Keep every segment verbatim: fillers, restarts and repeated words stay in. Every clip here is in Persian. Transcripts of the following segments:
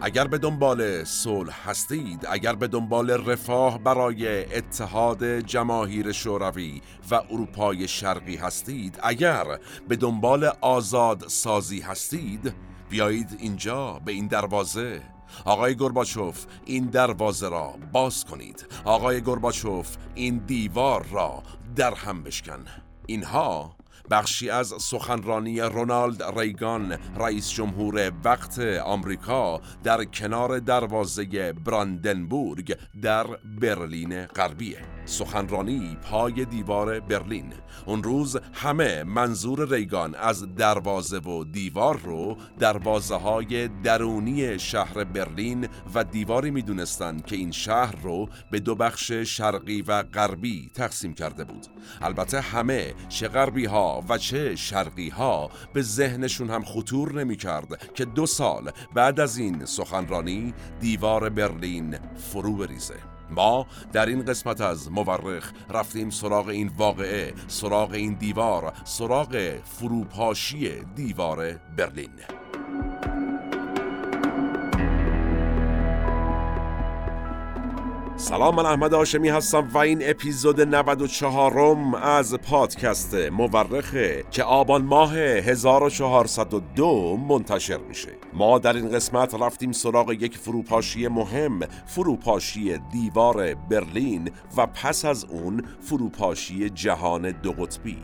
اگر به دنبال صلح هستید، اگر به دنبال رفاه برای اتحاد جماهیر شوروی و اروپای شرقی هستید، اگر به دنبال آزاد سازی هستید، بیایید اینجا به این دروازه. آقای گورباچف، این دروازه را باز کنید. آقای گورباچف، این دیوار را در هم بشکن. اینها بخشی از سخنرانی رونالد ریگان، رئیس جمهور وقت آمریکا، در کنار دروازه براندنبورگ در برلین غربیه. سخنرانی پای دیوار برلین. اون روز همه منظور ریگان از دروازه و دیوار رو دروازه های درونی شهر برلین و دیواری می دونستن که این شهر رو به دو بخش شرقی و غربی تقسیم کرده بود. البته همه، چه غربی ها و چه شرقی ها، به ذهنشون هم خطور نمی کرد که دو سال بعد از این سخنرانی دیوار برلین فرو بریزه. ما در این قسمت از مورخ رفتیم سراغ این واقعه، سراغ این دیوار، سراغ فروپاشی دیوار برلین. سلام، من احمد هاشمی هستم و این اپیزود نود و چهارم از پادکست مورخه که آبان ماه هزار و چهارصد و دو منتشر میشه. ما در این قسمت رفتیم سراغ یک فروپاشی مهم، فروپاشی دیوار برلین و پس از اون فروپاشی جهان دو قطبی.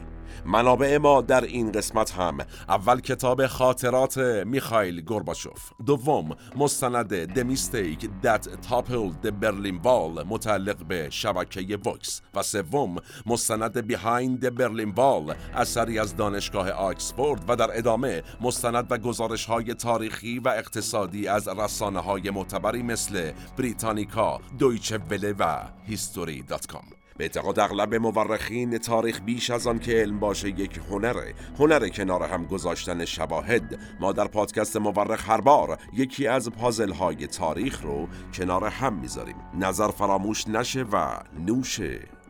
منابع ما در این قسمت هم: اول کتاب خاطرات میخائیل گورباچف، دوم مستند The Mistake That Toppled the Berlin Wall متعلق به شبکه vox، و سوم مستند Behind the Berlin Wall اثری از دانشگاه آکسفورد، و در ادامه مستند و گزارش های تاریخی و اقتصادی از رسانه های معتبری مثل بریتانیکا، دویچه وله و هیستوری دات کام. به اعتقاد اغلب مورخین، تاریخ بیش از آن که علم باشه یک هنره، هنر کنار هم گذاشتن شواهد. ما در پادکست مورخ هر بار یکی از پازل‌های تاریخ رو کنار هم میذاریم. نظر فراموش نشه و نوش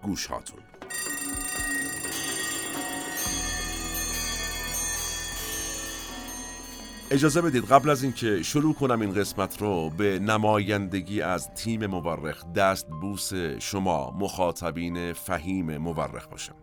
گوش هاتون. اجازه بدید قبل از اینکه شروع کنم این قسمت رو، به نمایندگی از تیم مورخ دست بوس شما مخاطبین فهیم مورخ باشم.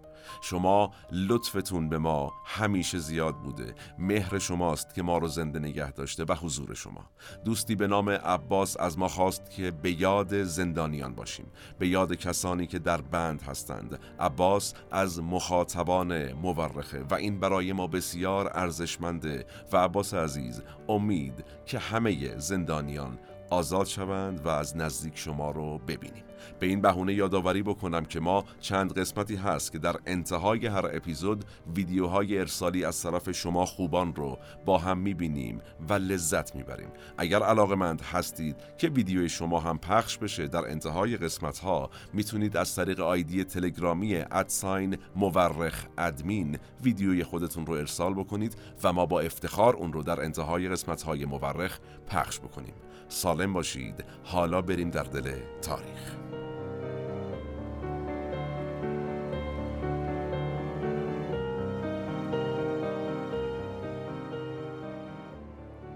شما لطفتون به ما همیشه زیاد بوده. مهر شماست که ما رو زنده نگه داشته و حضور شما. دوستی به نام عباس از ما خواست که به یاد زندانیان باشیم، به یاد کسانی که در بند هستند. عباس از مخاطبان مورخه و این برای ما بسیار ارزشمنده. و عباس عزیز، امید که همه زندانیان آزاد شوند و از نزدیک شما رو ببینیم. به این بهونه یادآوری بکنم که ما چند قسمتی هست که در انتهای هر اپیزود ویدیوهای ارسالی از طرف شما خوبان رو با هم میبینیم و لذت میبریم. اگر علاقه‌مند هستید که ویدیوی شما هم پخش بشه، در انتهای قسمت‌ها میتونید از طریق آیدی تلگرامی ادساین مورخ ادمین ویدیوی خودتون رو ارسال بکنید و ما با افتخار اون رو در انتهای قسمت‌های مورخ پخش بکنیم. سالم باشید. حالا بریم در دل تاریخ.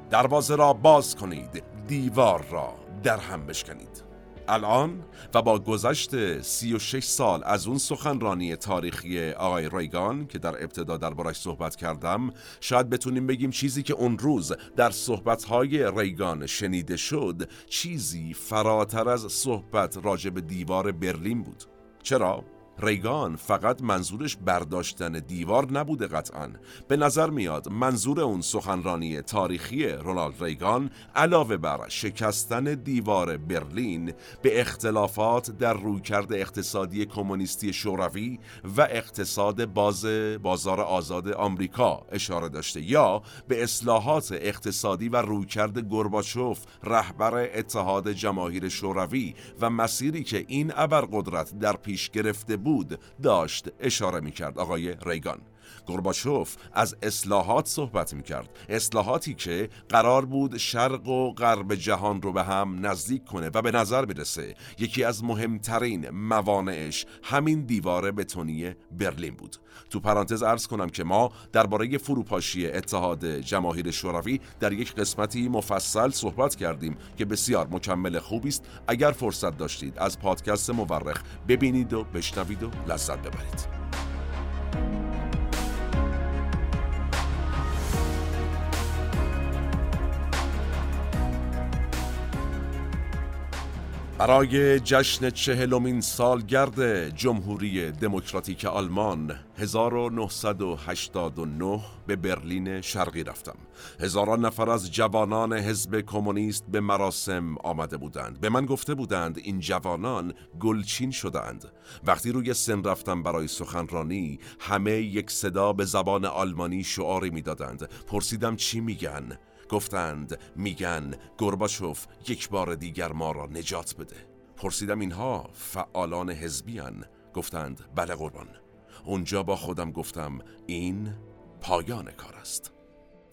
دروازه را باز کنید، دیوار را در هم بشکنید. الان و با گذشت سی و شش سال از اون سخنرانی تاریخی آقای ریگان که در ابتدا دربارش صحبت کردم، شاید بتونیم بگیم چیزی که اون روز در صحبت‌های ریگان شنیده شد، چیزی فراتر از صحبت راجع به دیوار برلین بود. چرا؟ ریگان فقط منظورش برداشتن دیوار نبوده. قطعاً به نظر میاد منظور اون سخنرانی تاریخی رونالد ریگان، علاوه بر شکستن دیوار برلین، به اختلافات در رویکرد اقتصادی کمونیستی شوروی و اقتصاد باز بازار آزاد آمریکا اشاره داشته، یا به اصلاحات اقتصادی و رویکرد گورباچف، رهبر اتحاد جماهیر شوروی، و مسیری که این ابرقدرت در پیش گرفته بود بود داشت اشاره می‌کرد آقای ریگان. گورباچف از اصلاحات صحبت می‌کرد، اصلاحاتی که قرار بود شرق و غرب جهان رو به هم نزدیک کنه و به نظر برسه یکی از مهمترین موانعش همین دیوار بتونی برلین بود. تو پرانتز عرض کنم که ما درباره فروپاشی اتحاد جماهیر شوروی در یک قسمتی مفصل صحبت کردیم که بسیار مکمل خوبی است. اگر فرصت داشتید از پادکست مورخ ببینید و بشنوید و لذت ببرید. برای جشن چهلمین سالگرد جمهوری دموکراتیک آلمان هزار و نهصد و هشتاد و نه به برلین شرقی رفتم. هزاران نفر از جوانان حزب کمونیست به مراسم آمده بودند. به من گفته بودند این جوانان گلچین شدند. وقتی روی سن رفتم برای سخنرانی، همه یک صدا به زبان آلمانی شعاری میدادند. پرسیدم چی میگن؟ گفتند میگن گورباچف یک بار دیگر ما را نجات بده. پرسیدم اینها فعالان حزبی هن؟ گفتند بله قربان. اونجا با خودم گفتم این پایان کار است.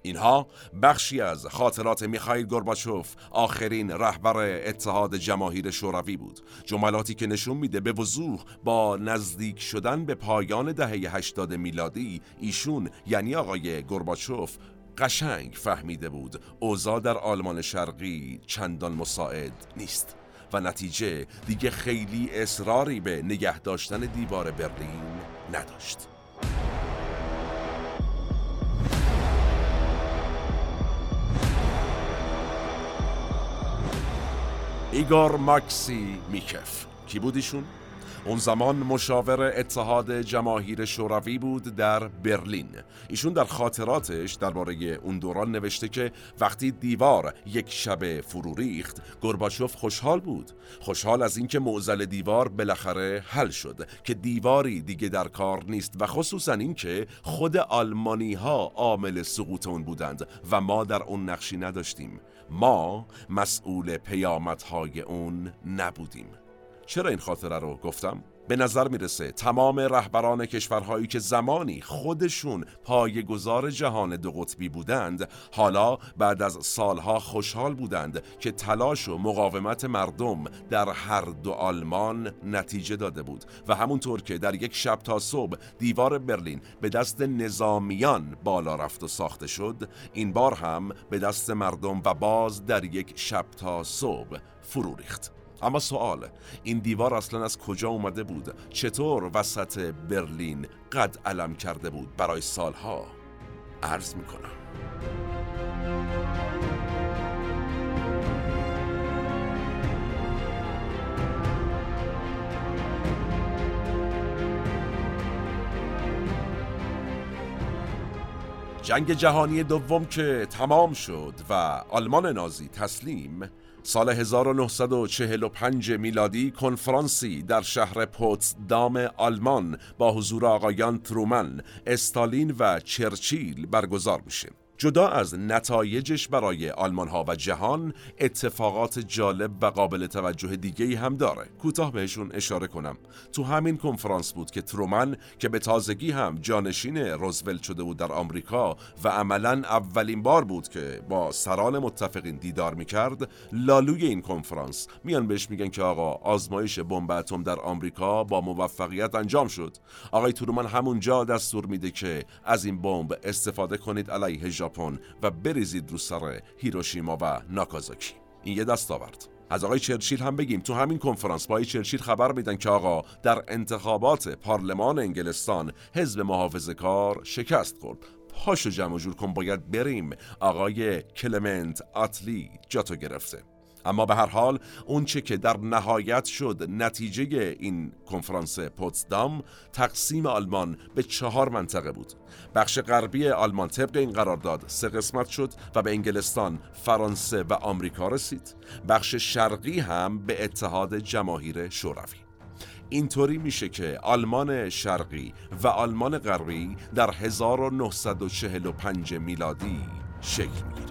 اینها بخشی از خاطرات میخائیل گورباچف، آخرین رهبر اتحاد جماهیر شوروی بود. جملاتی که نشون میده به وضوح با نزدیک شدن به پایان دهه هشتاد میلادی ایشون، یعنی آقای گورباچف، قشنگ فهمیده بود اوضاع در آلمان شرقی چندان مساعد نیست و نتیجه دیگه خیلی اصراری به نگه داشتن دیوار برلین نداشت. ایگور ماکسی میکف کی بود ایشون؟ اون زمان مشاور اتحاد جماهیر شوروی بود در برلین. ایشون در خاطراتش درباره اون دوران نوشته که وقتی دیوار یک شب فرو ریخت، گورباچف خوشحال بود. خوشحال از اینکه معضل دیوار بالاخره حل شد، که دیواری دیگه در کار نیست و خصوصاً اینکه خود آلمانی‌ها عامل سقوط اون بودند و ما در اون نقشی نداشتیم. ما مسئول پیامدهای اون نبودیم. چرا این خاطره رو گفتم؟ به نظر میرسه تمام رهبران کشورهایی که زمانی خودشون پایه‌گذار جهان دو قطبی بودند، حالا بعد از سالها خوشحال بودند که تلاش و مقاومت مردم در هر دو آلمان نتیجه داده بود و همونطور که در یک شب تا صبح دیوار برلین به دست نظامیان بالا رفت و ساخته شد، این بار هم به دست مردم و باز در یک شب تا صبح فرو ریخت. اما سوال، این دیوار اصلا از کجا اومده بود؟ چطور وسط برلین قد علم کرده بود برای سالها؟ عرض میکنم. جنگ جهانی دوم که تمام شد و آلمان نازی تسلیم، سال هزار و نهصد و چهل و پنج میلادی کنفرانسی در شهر پوتسدام آلمان با حضور آقایان ترومن، استالین و چرچیل برگزار میشه. جدا از نتایجش برای آلمان‌ها و جهان، اتفاقات جالب و قابل توجه دیگه‌ای هم داره. کوتاه بهشون اشاره کنم. تو همین کنفرانس بود که ترومن که به تازگی هم جانشین روزولت شده بود در آمریکا و عملاً اولین بار بود که با سران متفقین دیدار می‌کرد، لالوی این کنفرانس میان بهش میگن که آقا آزمایش بمب اتم در آمریکا با موفقیت انجام شد. آقای ترومن همونجا دستور میده که از این بمب استفاده کنید علیه و بریزید رو سر هیروشیما و ناکازاکی. این یه دستاورد. از آقای چرچیل هم بگیم، تو همین کنفرانس با آقای چرچیل خبر میدن که آقا در انتخابات پارلمان انگلستان حزب محافظه‌کار شکست خورد، پاشو جمع جور کن باید بریم. آقای کلمنت آتلی جاتو گرفته. اما به هر حال اون چه که در نهایت شد نتیجه این کنفرانس پوتسدام، تقسیم آلمان به چهار منطقه بود. بخش غربی آلمان طبق این قرارداد سه قسمت شد و به انگلستان، فرانسه و آمریکا رسید. بخش شرقی هم به اتحاد جماهیر شوروی. اینطوری میشه که آلمان شرقی و آلمان غربی در هزار و نهصد و چهل و پنج میلادی شکل میگیره.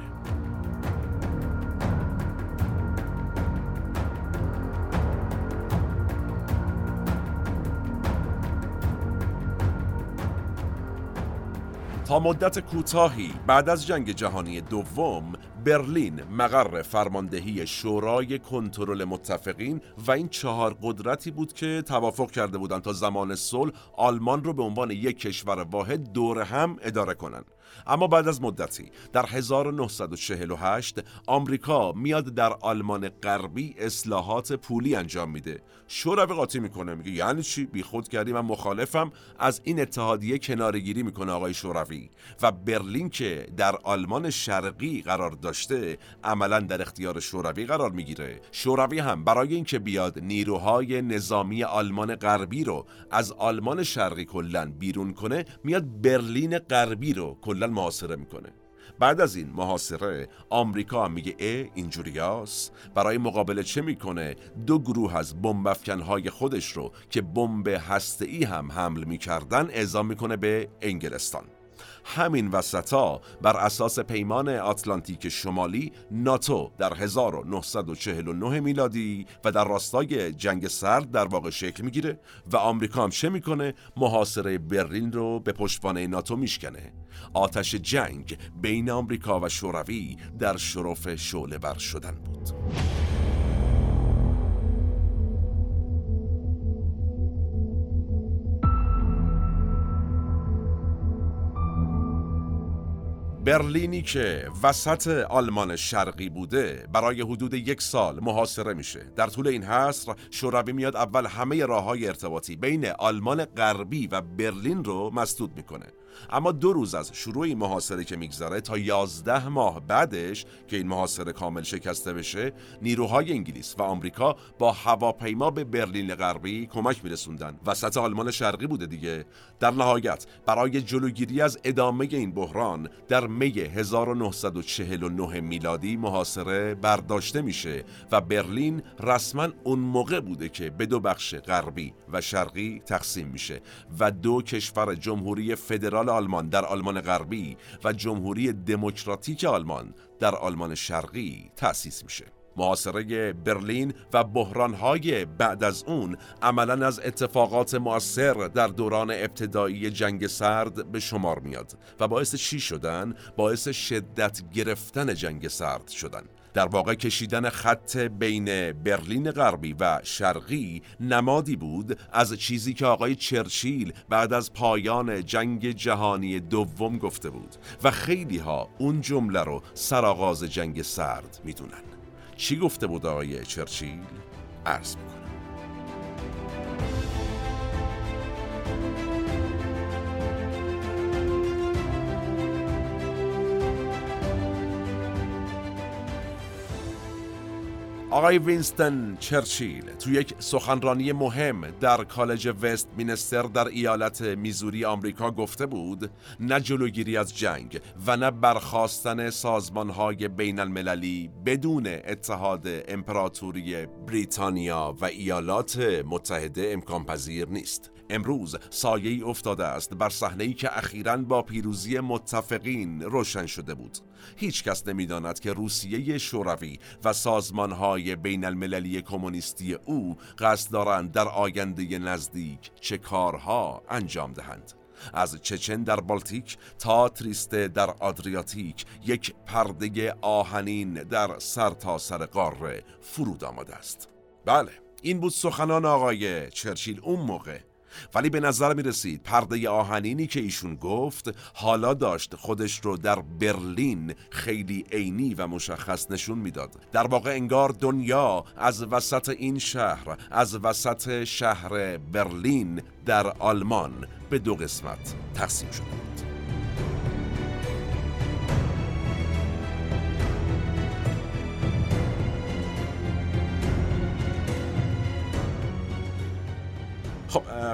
تا مدت کوتاهی بعد از جنگ جهانی دوم، برلین مقر فرماندهی شورای کنترل متفقین و این چهار قدرتی بود که توافق کرده بودند تا زمان صلح آلمان رو به عنوان یک کشور واحد دور هم اداره کنند. اما بعد از مدتی در هزار و نهصد و چهل و هشت آمریکا میاد در آلمان غربی اصلاحات پولی انجام میده. شوروی قاطی میکنه، میگه یعنی چی؟ بیخود کردی، من مخالفم. از این اتحادیه کناره‌گیری میکنه آقای شوروی و برلین که در آلمان شرقی قرار داشته عملاً در اختیار شوروی قرار میگیره. شوروی هم برای اینکه بیاد نیروهای نظامی آلمان غربی رو از آلمان شرقی کلاً بیرون کنه، میاد برلین غربی رو کلاً محاصره میکنه. بعد از این محاصره آمریکا میگه اه اینجوریاست. برای مقابله چه میکنه؟ دو گروه از بمب افکنهای خودش رو که بمب هسته‌ای هم حمل میکردن اعزام میکنه به انگلستان. همین وسطا بر اساس پیمان آتلانتیک شمالی، ناتو در هزار و نهصد و چهل و نه میلادی و در راستای جنگ سرد در واقع شکل میگیره و آمریکا هم چه میکنه؟ محاصره برلین رو به پشتوانه ناتو میشکنه. آتش جنگ بین آمریکا و شوروی در شرف شعله‌ور شدن بود. برلینی که وسط آلمان شرقی بوده برای حدود یک سال محاصره میشه. در طول این حصر شوروی میاد اول همه راههای ارتباطی بین آلمان غربی و برلین رو مسدود میکنه. اما دو روز از شروع این محاصره که میگذره تا یازده ماه بعدش که این محاصره کامل شکسته بشه، نیروهای انگلیس و آمریکا با هواپیما به برلین غربی کمک میرسوندن. وسط آلمان شرقی بوده دیگه. در نهایت برای جلوگیری از ادامه این بحران در می هزار و نهصد و چهل و نه میلادی محاصره برداشته میشه و برلین رسما اون موقع بوده که به دو بخش غربی و شرقی تقسیم میشه و دو کشور، جمهوری فدرال آلمان در آلمان غربی و جمهوری دموکراتیک آلمان در آلمان شرقی تأسیس میشه. محاصره برلین و بحران‌های بعد از اون عملاً از اتفاقات مؤثر در دوران ابتدایی جنگ سرد به شمار میاد و باعث چی شدن؟ باعث شدت گرفتن جنگ سرد شدن. در واقع کشیدن خط بین برلین غربی و شرقی نمادی بود از چیزی که آقای چرچیل بعد از پایان جنگ جهانی دوم گفته بود و خیلی ها اون جمله رو سرآغاز جنگ سرد میدونن. چی گفته بود آقای چرچیل؟ عرض میکنم. آقای وینستون چرچیل تو یک سخنرانی مهم در کالج وست مینستر در ایالت میزوری آمریکا گفته بود نه جلوگیری از جنگ و نه برخاستن سازمان‌های بین المللی بدون اتحاد امپراتوری بریتانیا و ایالات متحده امکان پذیر نیست. امروز سایه‌ای افتاده است بر صحنه‌ای که اخیراً با پیروزی متفقین روشن شده بود. هیچ کس نمی‌داند که روسیه شوروی و سازمان‌های بین‌المللی کمونیستی او قصد دارند در آینده نزدیک چه کارها انجام دهند. از چچن در بالتیک تا تریسته در آدریاتیک، یک پرده آهنین در سرتاسر قاره فرود آمده است. بله، این بود سخنان آقای چرچیل اون موقع. ولی به نظر می رسید پرده آهنینی که ایشون گفت حالا داشت خودش رو در برلین خیلی عینی و مشخص نشون میداد. در واقع انگار دنیا از وسط این شهر، از وسط شهر برلین در آلمان به دو قسمت تقسیم شده بود.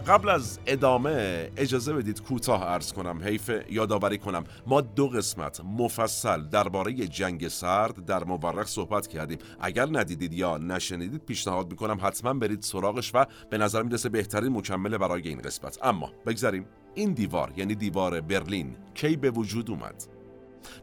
قبل از ادامه اجازه بدید کوتاه عرض کنم، حیف یادآوری کنم ما دو قسمت مفصل درباره جنگ سرد در مورخ صحبت کردیم. اگر ندیدید یا نشنیدید پیشنهاد میکنم حتما برید سراغش و به نظر میرسه بهترین مکمل برای این قسمت. اما بگذاریم این دیوار، یعنی دیوار برلین، کی به وجود اومد؟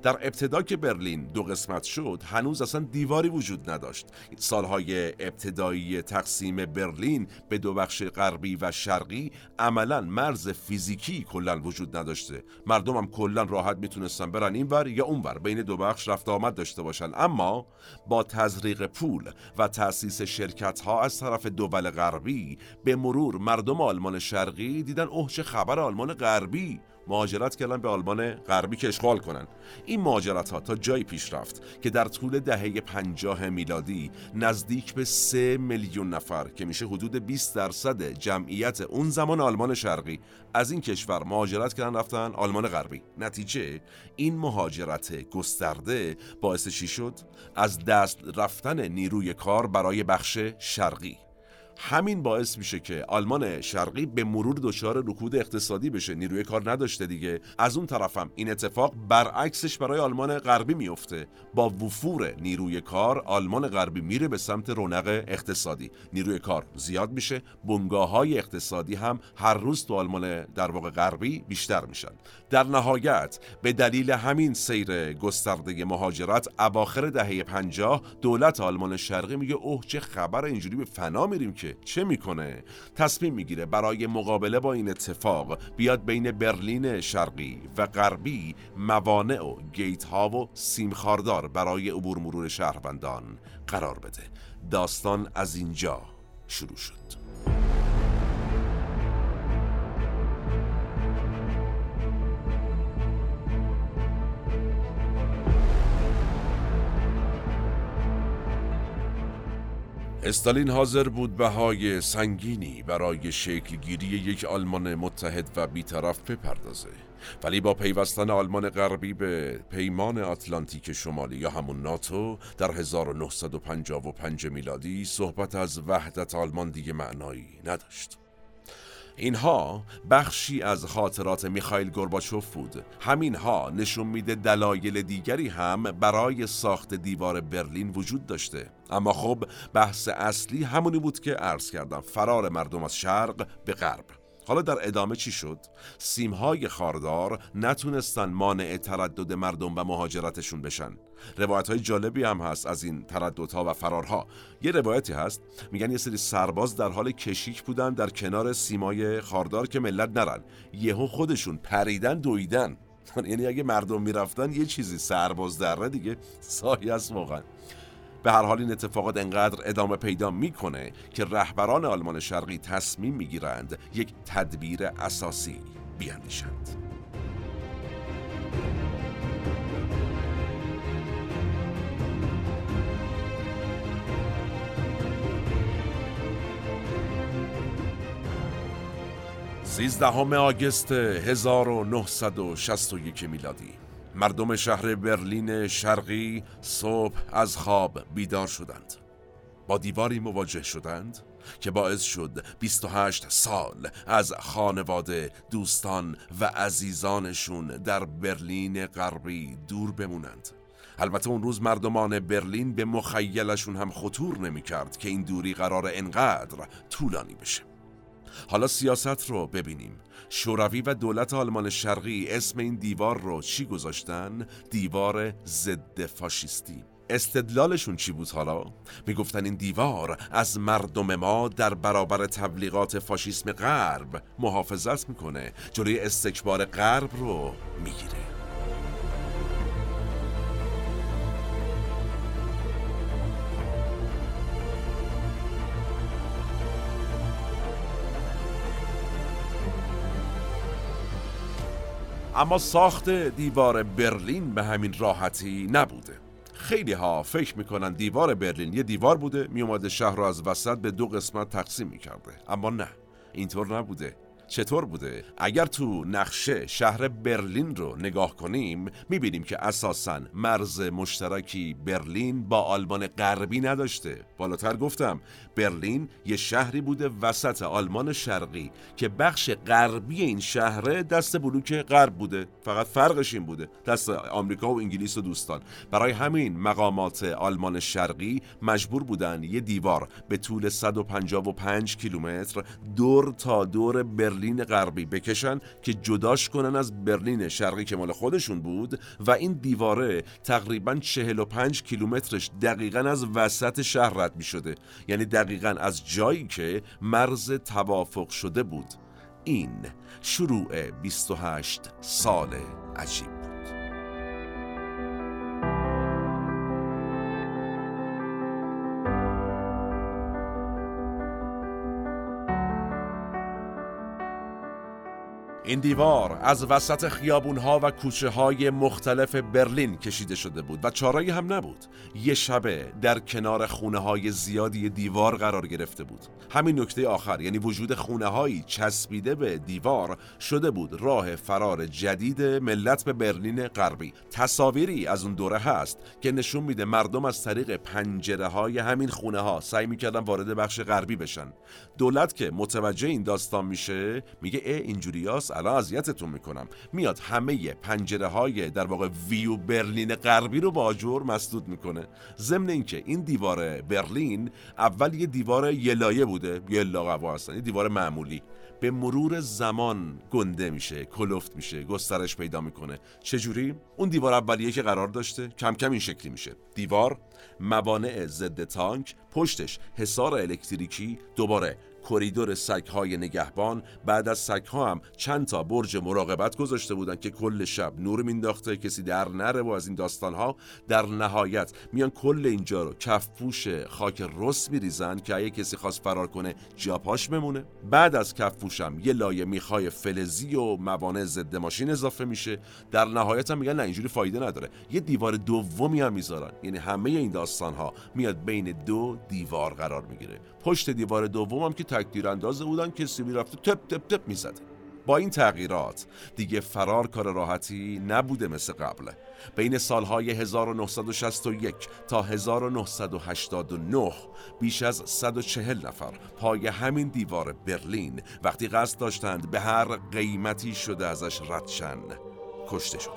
در ابتدا که برلین دو قسمت شد هنوز اصلا دیواری وجود نداشت. سالهای ابتدایی تقسیم برلین به دو بخش غربی و شرقی عملاً مرز فیزیکی کلاً وجود نداشته. مردم هم کلاً راحت میتونستن برن این ور یا اون ور، بین دو بخش رفت آمد داشته باشن. اما با تزریق پول و تأسیس شرکت‌ها از طرف دول غربی به مرور مردم آلمان شرقی دیدن اوه چه خبر، آلمان غربی مهاجرت کردن به آلمان غربی که اشغال کنن. این مهاجرت ها تا جایی پیش رفت که در طول دهه پنجاه میلادی نزدیک به سه میلیون نفر که میشه حدود بیست درصد جمعیت اون زمان آلمان شرقی از این کشور مهاجرت کردن رفتن آلمان غربی. نتیجه این مهاجرت گسترده باعث چی شد؟ از دست رفتن نیروی کار برای بخش شرقی. همین باعث میشه که آلمان شرقی به مرور دچار رکود اقتصادی بشه، نیروی کار نداشته دیگه. از اون طرف هم این اتفاق برعکسش برای آلمان غربی میفته. با وفور نیروی کار آلمان غربی میره به سمت رونق اقتصادی، نیروی کار زیاد میشه، بنگاه‌های اقتصادی هم هر روز تو آلمان در واقع غربی بیشتر میشن. در نهایت به دلیل همین سیر گسترده مهاجرت اواخر دهه پنجاه دولت آلمان شرقی میگه اوه چه خبر، اینجوری به فنا میریم که. چه میکنه؟ تصمیم میگیره برای مقابله با این اتفاق بیاد بین برلین شرقی و غربی موانع و گیت ها و سیم خاردار برای عبور مرور شهروندان قرار بده. داستان از اینجا شروع شد. استالین حاضر بود بهای سنگینی برای شکلگیری یک آلمان متحد و بی‌طرف بپردازه، ولی با پیوستن آلمان غربی به پیمان آتلانتیک شمالی یا همون ناتو در هزار و نهصد و پنجاه و پنج میلادی صحبت از وحدت آلمان دیگه معنایی نداشت. اینها بخشی از خاطرات میخائیل گورباچف بود. همینها نشون میده دلایل دیگری هم برای ساخت دیوار برلین وجود داشته. اما خب بحث اصلی همونی بود که عرض کردم، فرار مردم از شرق به غرب. حالا در ادامه چی شد؟ سیمهای خاردار نتونستن مانع تردد مردم و مهاجرتشون بشن. روایت‌های جالبی هم هست از این ترددها و فرارها. یه روایتی هست میگن یه سری سرباز در حال کشیک بودن در کنار سیمای خاردار که ملت نرن، یهو خودشون پریدن دویدن. یعنی اگه مردم میرفتن یه چیزی سرباز دره دیگه سایه است واقعا. به هر حال این اتفاقات انقدر ادامه پیدا میکنه که رهبران آلمان شرقی تصمیم میگیرند یک تدبیر اساسی بیاندیشند. سیزدهم آگوست هزار و نهصد و شصت و یک میلادی مردم شهر برلین شرقی صبح از خواب بیدار شدند. با دیواری مواجه شدند که باعث شد بیست و هشت سال از خانواده، دوستان و عزیزانشون در برلین غربی دور بمونند. البته اون روز مردمان برلین به مخیلشون هم خطور نمی کرد که این دوری قرار انقدر طولانی بشه. حالا سیاست رو ببینیم. شوروی و دولت آلمان شرقی اسم این دیوار رو چی گذاشتن؟ دیوار ضد فاشیستی. استدلالشون چی بود حالا؟ میگفتن این دیوار از مردم ما در برابر تبلیغات فاشیسم غرب محافظت میکنه، جلوی استکبار غرب رو میگیره. اما ساخت دیوار برلین به همین راحتی نبوده. خیلی ها فکر میکنن دیوار برلین یه دیوار بوده، میومده شهر رو از وسط به دو قسمت تقسیم میکرده. اما نه، اینطور نبوده. چطور بوده؟ اگر تو نقشه شهر برلین رو نگاه کنیم میبینیم که اساساً مرز مشترکی برلین با آلمان غربی نداشته. بالاتر گفتم برلین یه شهری بوده وسط آلمان شرقی که بخش غربی این شهر دست بلوک غرب بوده، فقط فرقش این بوده دست آمریکا و انگلیس و دوستان. برای همین مقامات آلمان شرقی مجبور بودن یه دیوار به طول صد و پنجاه و پنج کیلومتر دور تا دور برلین برلین غربی بکشن که جداش کنن از برلین شرقی که مال خودشون بود، و این دیواره تقریباً چهل و پنج کیلومترش دقیقاً از وسط شهر رد می‌شده، یعنی دقیقاً از جایی که مرز توافق شده بود. این شروع بیست و هشت سال عجیب. این دیوار از وسط خیابون‌ها و کوچه‌های مختلف برلین کشیده شده بود و چاره‌ای هم نبود. یه شبه در کنار خونه‌های زیادی دیوار قرار گرفته بود. همین نکته آخر، یعنی وجود خونه‌هایی چسبیده به دیوار، شده بود راه فرار جدید ملت به برلین غربی. تصاویری از اون دوره هست که نشون میده مردم از طریق پنجره‌های همین خونه‌ها سعی می‌کردن وارد بخش غربی بشن. دولت که متوجه این داستان میشه، میگه ای اینجوریاست، الان اذیتتون میکنم. میاد همه پنجره های در واقع ویو برلین غربی رو با آجر مسدود میکنه. ضمن اینکه این دیوار برلین اول یه دیوار یلایه بوده، یه لاقوا هستن، یه دیوار معمولی، به مرور زمان گنده میشه، کلفت میشه، گسترش پیدا میکنه. چجوری؟ اون دیوار اولیه که قرار داشته کم کم این شکلی میشه. دیوار، موانع ضد تانک، پشتش حصار الکتریکی، دوباره کوریدور سگ‌های نگهبان، بعد از سگ‌ها هم چند تا برج مراقبت گذاشته بودن که کل شب نور مینداخته کسی در نره و از این داستان‌ها. در نهایت میان کل اینجا رو کفپوش خاک رس می‌ریزن که اگه کسی خواست فرار کنه جا پاش بمونه. بعد از کفپوش هم یه لایه میخای فلزی و موانع ضد ماشین اضافه میشه. در نهایت هم میگن نه اینجوری فایده نداره، یه دیوار دومی هم میذارن. یعنی همه این داستان‌ها میاد بین دو دیوار قرار میگیره. پشت دیوار دومم که تکدیرانداز بودن که سیبی رفته تپ تپ تپ میزده. با این تغییرات دیگه فرار کار راحتی نبوده مثل قبل. بین سالهای هزار و نهصد و شصت و یک تا هزار و نهصد و هشتاد و نه بیش از صد و چهل نفر پای همین دیوار برلین وقتی قصد داشتند به هر قیمتی شده ازش رد شن، کشته شدند.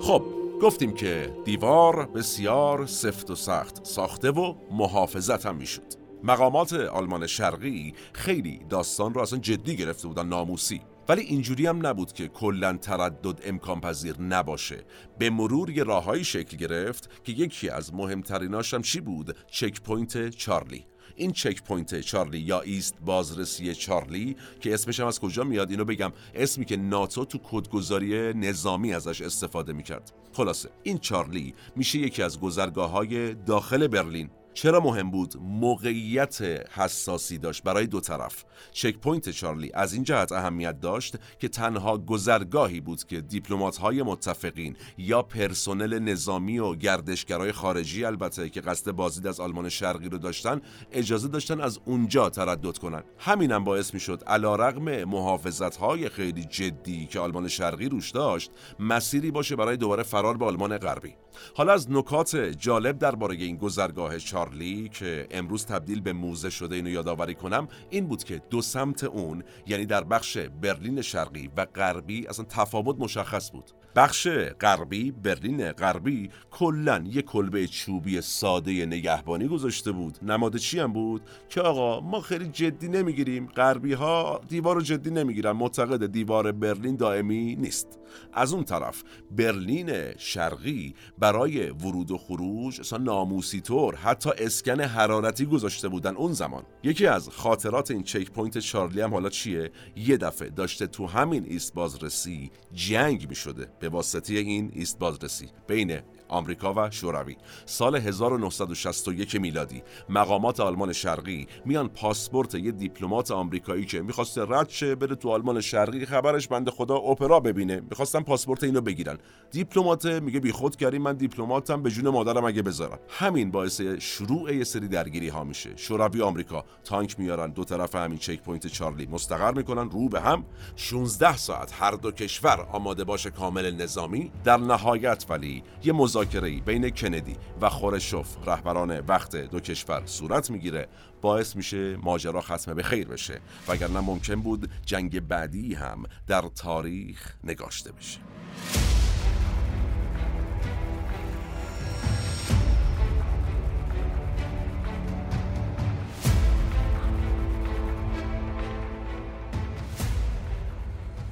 خب گفتیم که دیوار بسیار سفت و سخت ساخته و محافظت هم میشد. مقامات آلمان شرقی خیلی داستان رو اصلا جدی گرفته بودن، ناموسی. ولی اینجوری هم نبود که کلاً تردد امکان پذیر نباشه. به مرور یه راههایی شکل گرفت که یکی از مهمتریناش هم چی بود؟ چک پوینت چارلی. این چک پوینت چارلی یا ایست بازرسی چارلی که اسمش هم از کجا میاد اینو بگم، اسمی که ناتو تو کدگذاری نظامی ازش استفاده میکرد. خلاصه این چارلی میشه یکی از گذرگاه‌های داخل برلین. چرا مهم بود؟ موقعیت حساسی داشت برای دو طرف. چک پوینت چارلی از این جهت اهمیت داشت که تنها گذرگاهی بود که دیپلمات‌های متفقین یا پرسنل نظامی و گردشگرای خارجی البته که قصد بازدید از آلمان شرقی رو داشتن اجازه داشتن از اونجا تردد کنن. همینم باعث میشد علیرغم محافظت‌های خیلی جدی که آلمان شرقی روش داشت، مسیری باشه برای دوباره فرار به آلمان غربی. حالا از نکات جالب درباره این گذرگاه چارلی که امروز تبدیل به موزه شده اینو یادآوری کنم، این بود که دو سمت اون، یعنی در بخش برلین شرقی و غربی، اصلا تفاوت مشخص بود. بخش غربی، برلین غربی، کلاً یک کلبه چوبی ساده نگهبانی گذاشته بود. نماد چی هم بود؟ که آقا ما خیلی جدی نمیگیریم، غربی‌ها دیوار رو جدی نمیگیرن، معتقد دیوار برلین دائمی نیست. از اون طرف برلین شرقی برای ورود و خروج اصلا ناموسی طور حتی اسکن حرارتی گذاشته بودن اون زمان. یکی از خاطرات این چک پوینت چارلی هم حالا چیه؟ یه دفعه داشته تو همین ایست بازرسی جنگ می‌شده به واسطه این ایست بازرسی بین آمریکا و شوروی. سال هزار و نهصد و شصت و یک میلادی مقامات آلمان شرقی میان پاسپورت یه دیپلمات آمریکایی که می‌خواست رد شه بره تو آلمان شرقی، خبرش بنده خدا اپرا ببینه، می‌خواستن پاسپورت اینو بگیرن. دیپلمات میگه بیخود کردین، من دیپلماتم، به جون مادرم اگه بذارم. همین باعث شروع یه سری درگیری ها میشه. شوروی آمریکا تانک میارن دو طرف همین چک پوینت چارلی، مستقر میکنن رو به هم. شانزده ساعت هر دو کشور آماده باشه کامل نظامی. در نهایت ولی یه مذاکره‌ای بین کندی و خورشوف، رهبران وقت دو کشور، صورت میگیره. باعث میشه ماجرا ختم به خیر بشه، وگرنه ممکن بود جنگ بعدی هم در تاریخ نگاشته بشه.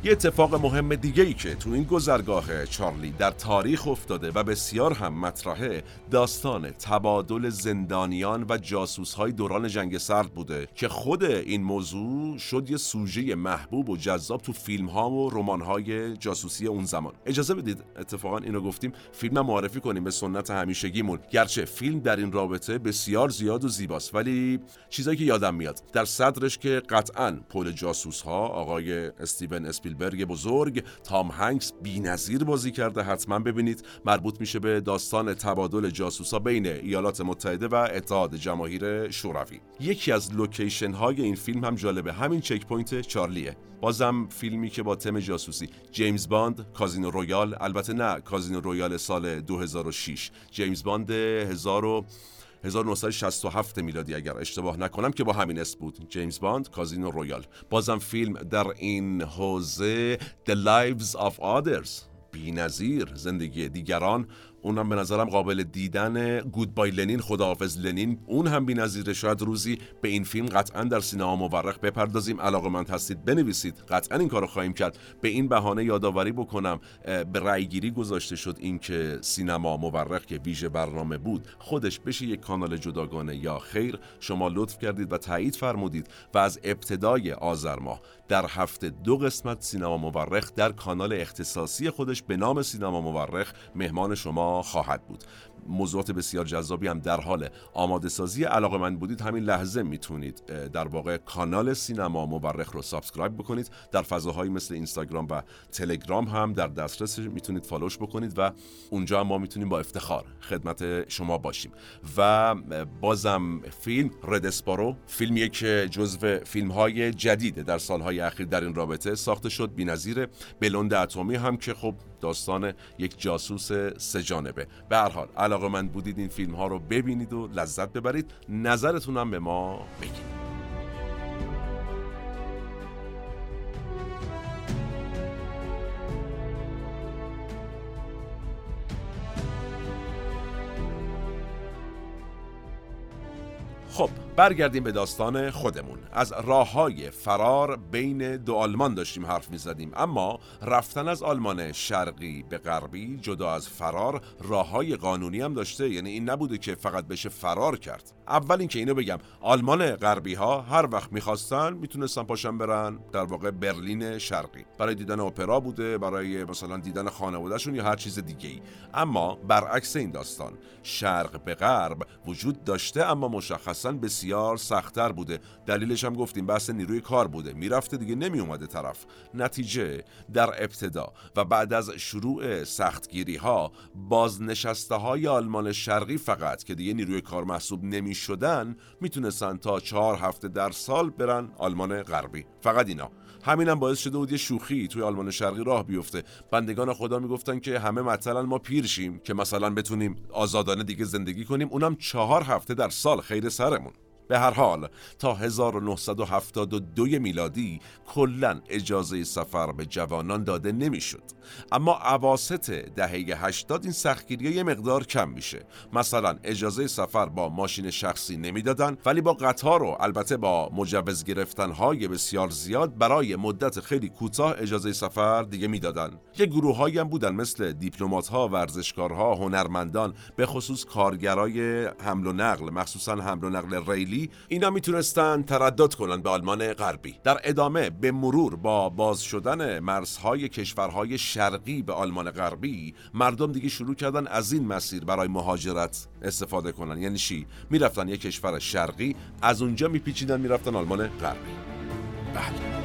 یه اتفاق مهم دیگه ای که تو این گذرگاه چارلی در تاریخ افتاده و بسیار هم مطرحه، داستان تبادل زندانیان و جاسوس‌های دوران جنگ سرد بوده که خود این موضوع شد یه سوژه محبوب و جذاب تو فیلم‌ها و رمان‌های جاسوسی اون زمان. اجازه بدید اتفاقاً اینو گفتیم فیلم معرفی کنیم به سنت همیشگیمون. گرچه فیلم در این رابطه بسیار زیاد و زیباست، ولی چیزایی که یادم میاد در صدرش که قطعاً پول جاسوس‌ها، آقای استیون اسپیل برگ بزرگ، تام هنگس بی‌نظیر بازی کرده، حتما ببینید. مربوط میشه به داستان تبادل جاسوسا بین ایالات متحده و اتحاد جماهیر شوروی. یکی از لوکیشن های این فیلم هم جالبه، همین چک پوینت چارلیه. بازم فیلمی که با تم جاسوسی، جیمز باند، کازینو رویال، البته نه کازینو رویال سال دو هزار و شش، جیمز باند هزار و نهصد و شصت و هفت میلادی اگر اشتباه نکنم که با همین اسم بود، جیمز باند کازینو رویال. بازم فیلم در این حوزه The Lives of Others، بی‌نظیر، زندگی دیگران. اونم به نظرم قابل دیدن. گودبای لنین، خداحافظ لنین، اون هم بی‌نظیره. شاید روزی به این فیلم قطعا در سینما مورخ بپردازیم. علاقه‌مند هستید بنویسید، قطعا این کارو خواهیم کرد. به این بهانه یادآوری بکنم به رأیگیری گذاشته شد این که سینما مورخ که ویژه برنامه بود خودش بشه یک کانال جداگانه یا خیر. شما لطف کردید و تایید فرمودید و از ابتدای آذر ماه در هفته دو قسمت سینما مورخ در کانال اختصاصی خودش به نام سینما مورخ مهمان شما خواهد بود. موضوعات بسیار جذابی هم در حال آماده سازی. علاقه‌مند بودید همین لحظه میتونید در واقع کانال سینما مورخ رو سابسکرایب بکنید. در فضاهایی مثل اینستاگرام و تلگرام هم در دسترس، میتونید فالوش بکنید و اونجا هم ما میتونیم با افتخار خدمت شما باشیم. و بازم فیلم رد اسپارو، فیلمیه که جزو فیلم‌های جدید در سال‌های اخیر در این رابطه ساخته شد، بی‌نظیر. بلوند اتمی هم که خب داستان یک جاسوس سه جانبه. به هر حال علاقه‌مند بودید این فیلم ها رو ببینید و لذت ببرید. نظرتون هم به ما بگید. خب برگردیم به داستان خودمون. از راه‌های فرار بین دو آلمان داشتیم حرف می‌زدیم، اما رفتن از آلمان شرقی به غربی جدا از فرار راه‌های قانونی هم داشته. یعنی این نبوده که فقط بشه فرار کرد. اول اینکه اینو بگم، آلمان غربی‌ها هر وقت می‌خواستن میتونستن پاشن برن در واقع برلین شرقی، برای دیدن اپرا بوده، برای مثلا دیدن خانواده‌شون یا هر چیز دیگه‌ای. اما برعکس این داستان، شرق به غرب وجود داشته اما مشخصاً به بسیار سخت‌تر بوده. دلیلش هم گفتیم، بحث نیروی کار بوده. میرفته دیگه نمی اومده طرف. نتیجه در ابتدا و بعد از شروع سختگیری‌ها، بازنشسته‌های آلمان شرقی فقط که دیگه نیروی کار محسوب نمی‌شدن، میتونستن تا چهار هفته در سال برن آلمان غربی. فقط اینا. همینم باعث شده بود یه شوخی توی آلمان شرقی راه بیفته. بندگان خدا میگفتن که همه مثلا ما پیرشیم که مثلا بتونیم آزادانه دیگه زندگی کنیم، اونم چهار هفته در سال، خیر سرمون. به هر حال تا هزار و نهصد و هفتاد و دو میلادی کلاً اجازه سفر به جوانان داده نمیشد. اما اواسط دهه هشتاد این سختگیری یه مقدار کم میشه. مثلا اجازه سفر با ماشین شخصی نمیدادن، ولی با قطار و البته با مجوز گرفتن های بسیار زیاد برای مدت خیلی کوتاه اجازه سفر دیگه میدادن. یه گروهایی هم بودن مثل دیپلمات ها، ورزشکارها، هنرمندان، به خصوص کارگرای حمل و نقل، مخصوصا حمل و نقل ریلی. اینا میتونستن تردد کنن به آلمان غربی. در ادامه به مرور با باز شدن مرزهای کشورهای شرقی به آلمان غربی، مردم دیگه شروع کردن از این مسیر برای مهاجرت استفاده کنن. یعنی چی؟ میرفتن یک کشور شرقی، از اونجا میپیچیدن میرفتن آلمان غربی. بله.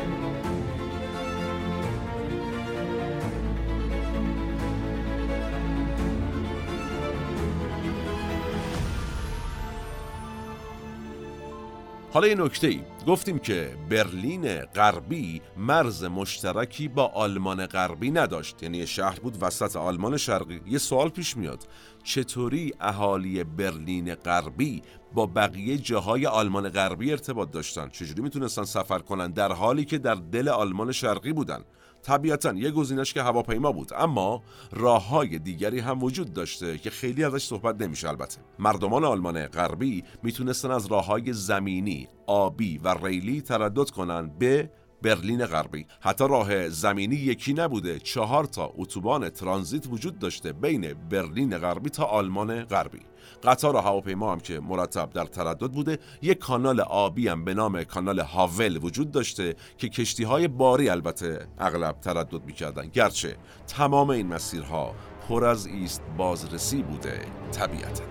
حالا یه نکته‌ای گفتیم که برلین غربی مرز مشترکی با آلمان غربی نداشت، یعنی شهر بود وسط آلمان شرقی. یه سوال پیش میاد، چطوری اهالی برلین غربی با بقیه جاهای آلمان غربی ارتباط داشتن؟ چجوری میتونستن سفر کنن در حالی که در دل آلمان شرقی بودن؟ طبیعتاً یک گزینش که هواپیما بود، اما راه‌های دیگری هم وجود داشته که خیلی ازش صحبت نمیشه. البته مردمان آلمان غربی میتونستن از راه‌های زمینی، آبی و ریلی تردد کنن به برلین غربی. حتی راه زمینی یکی نبوده، چهار تا اتوبان ترانزیت وجود داشته بین برلین غربی تا آلمان غربی. قطار و هواپیما هم که مرتب در تردد بوده. یک کانال آبی هم به نام کانال هاول وجود داشته که کشتی‌های باری البته اغلب تردد می‌کردن، گرچه تمام این مسیرها پر از ایست بازرسی بوده طبیعتاً.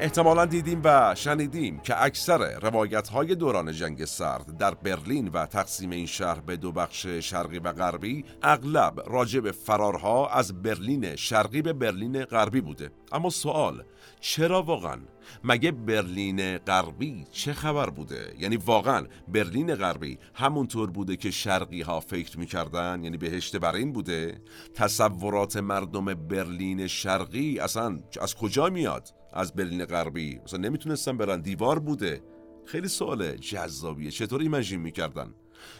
احتمالاً دیدیم و شنیدیم که اکثر روایت‌های دوران جنگ سرد در برلین و تقسیم این شهر به دو بخش شرقی و غربی اغلب راجع به فرارها از برلین شرقی به برلین غربی بوده. اما سوال، چرا واقعاً؟ مگه برلین غربی چه خبر بوده؟ یعنی واقعاً برلین غربی همونطور بوده که شرقی ها فکر می‌کردن؟ یعنی بهشت برین بوده؟ تصورات مردم برلین شرقی اصلاً از کجا میاد؟ از برلین غربی مثلا نمیتونستن برن، دیوار بوده. خیلی سوال جذابیه، چطور ایمجین میکردن؟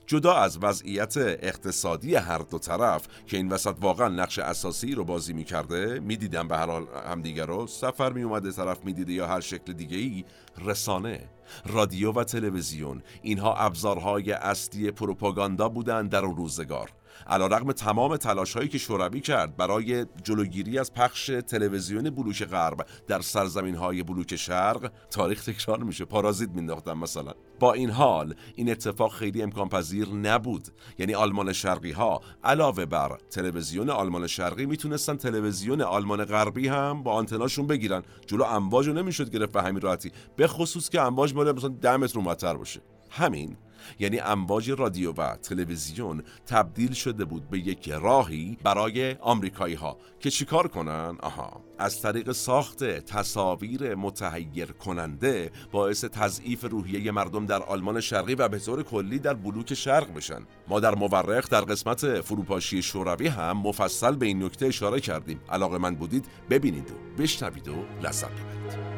جدا از وضعیت اقتصادی هر دو طرف که این وسط واقعا نقش اساسی رو بازی میکرده، میدیدن به هر حال همدیگر رو، سفر میومده طرف میدیده یا هر شکل دیگه‌ای، رسانه، رادیو و تلویزیون، اینها ابزارهای اصلی پروپاگاندا بودن در اون روزگار. علیرغم تمام تلاش‌هایی که شوروی کرد برای جلوگیری از پخش تلویزیون بلوک غرب در سرزمین‌های بلوک شرق، تاریخ تکرار میشه، پارازیت مینداختن مثلا. با این حال این اتفاق خیلی امکان پذیر نبود. یعنی آلمان شرقی‌ها علاوه بر تلویزیون آلمان شرقی میتونستن تلویزیون آلمان غربی هم با آنتناشون بگیرن، جلو امواج نمیشد گرفت به همین راحتی، به خصوص که امواج مال مثلا ده متر اونورتر باشه. همین یعنی امواج رادیو و تلویزیون تبدیل شده بود به یک راهی برای آمریکایی ها که چیکار کنن؟ آها، از طریق ساخت تصاویر متحیر کننده باعث تضعیف روحیه مردم در آلمان شرقی و به طور کلی در بلوک شرق بشن. ما در مورخ در قسمت فروپاشی شوروی هم مفصل به این نکته اشاره کردیم. علاقه‌مند بودید ببینید و بشنوید و لذت ببرید.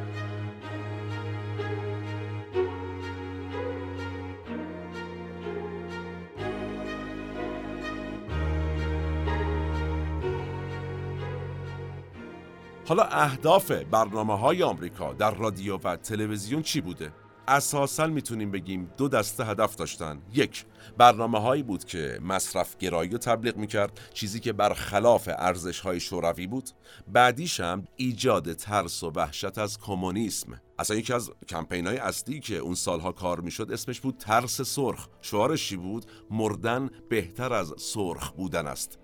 حالا اهداف برنامه‌های آمریکا در رادیو و تلویزیون چی بوده؟ اساساً میتونیم بگیم دو دسته هدف داشتن. یک، برنامه‌هایی بود که مصرف‌گرایی رو تبلیغ میکرد، چیزی که برخلاف ارزش‌های شوروی بود. بعدیش هم ایجاد ترس و وحشت از کمونیسم. اصلا یکی از کمپین‌های اصلی که اون سالها کار میشد اسمش بود ترس سرخ. شعارش چی بود؟ مردن بهتر از سرخ بودن است.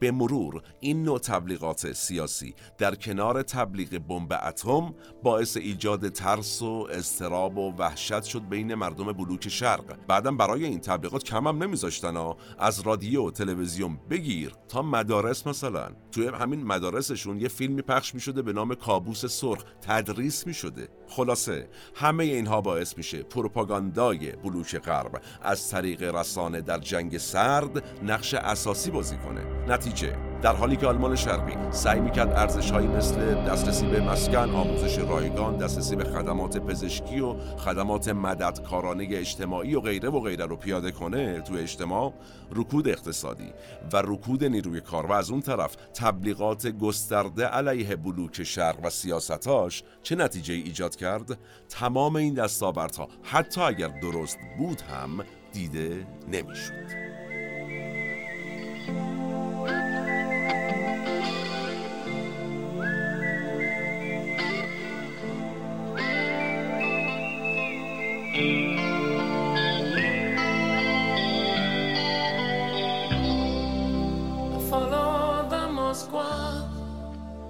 به مرور این نوع تبلیغات سیاسی در کنار تبلیغ بمب اتم باعث ایجاد ترس و اضطراب و وحشت شد بین مردم بلوک شرق. بعدم برای این تبلیغات کم هم نمیذاشتن ها، از رادیو و تلویزیون بگیر تا مدارس. مثلا توی همین مدارسشون یه فیلمی پخش میشده به نام کابوس سرخ، تدریس میشده. خلاصه همه اینها باعث میشه پروپاگاندای بلوک غرب از طریق رسانه در جنگ سرد نقش اساسی بازی کنه. نتیجه، در حالی که آلمان شرقی سعی میکرد ارزش‌هایی مثل دسترسی به مسکن، آموزش رایگان، دسترسی به خدمات پزشکی و خدمات مددکارانه اجتماعی و غیره و غیره رو پیاده کنه تو اجتماع، رکود اقتصادی و رکود نیروی کار و از اون طرف تبلیغات گسترده علیه بلوک شرق و سیاستاش چه نتیجه‌ای ایجاد کرد؟ تمام این دستاوردها حتی اگر درست بود هم دیده نمیشد.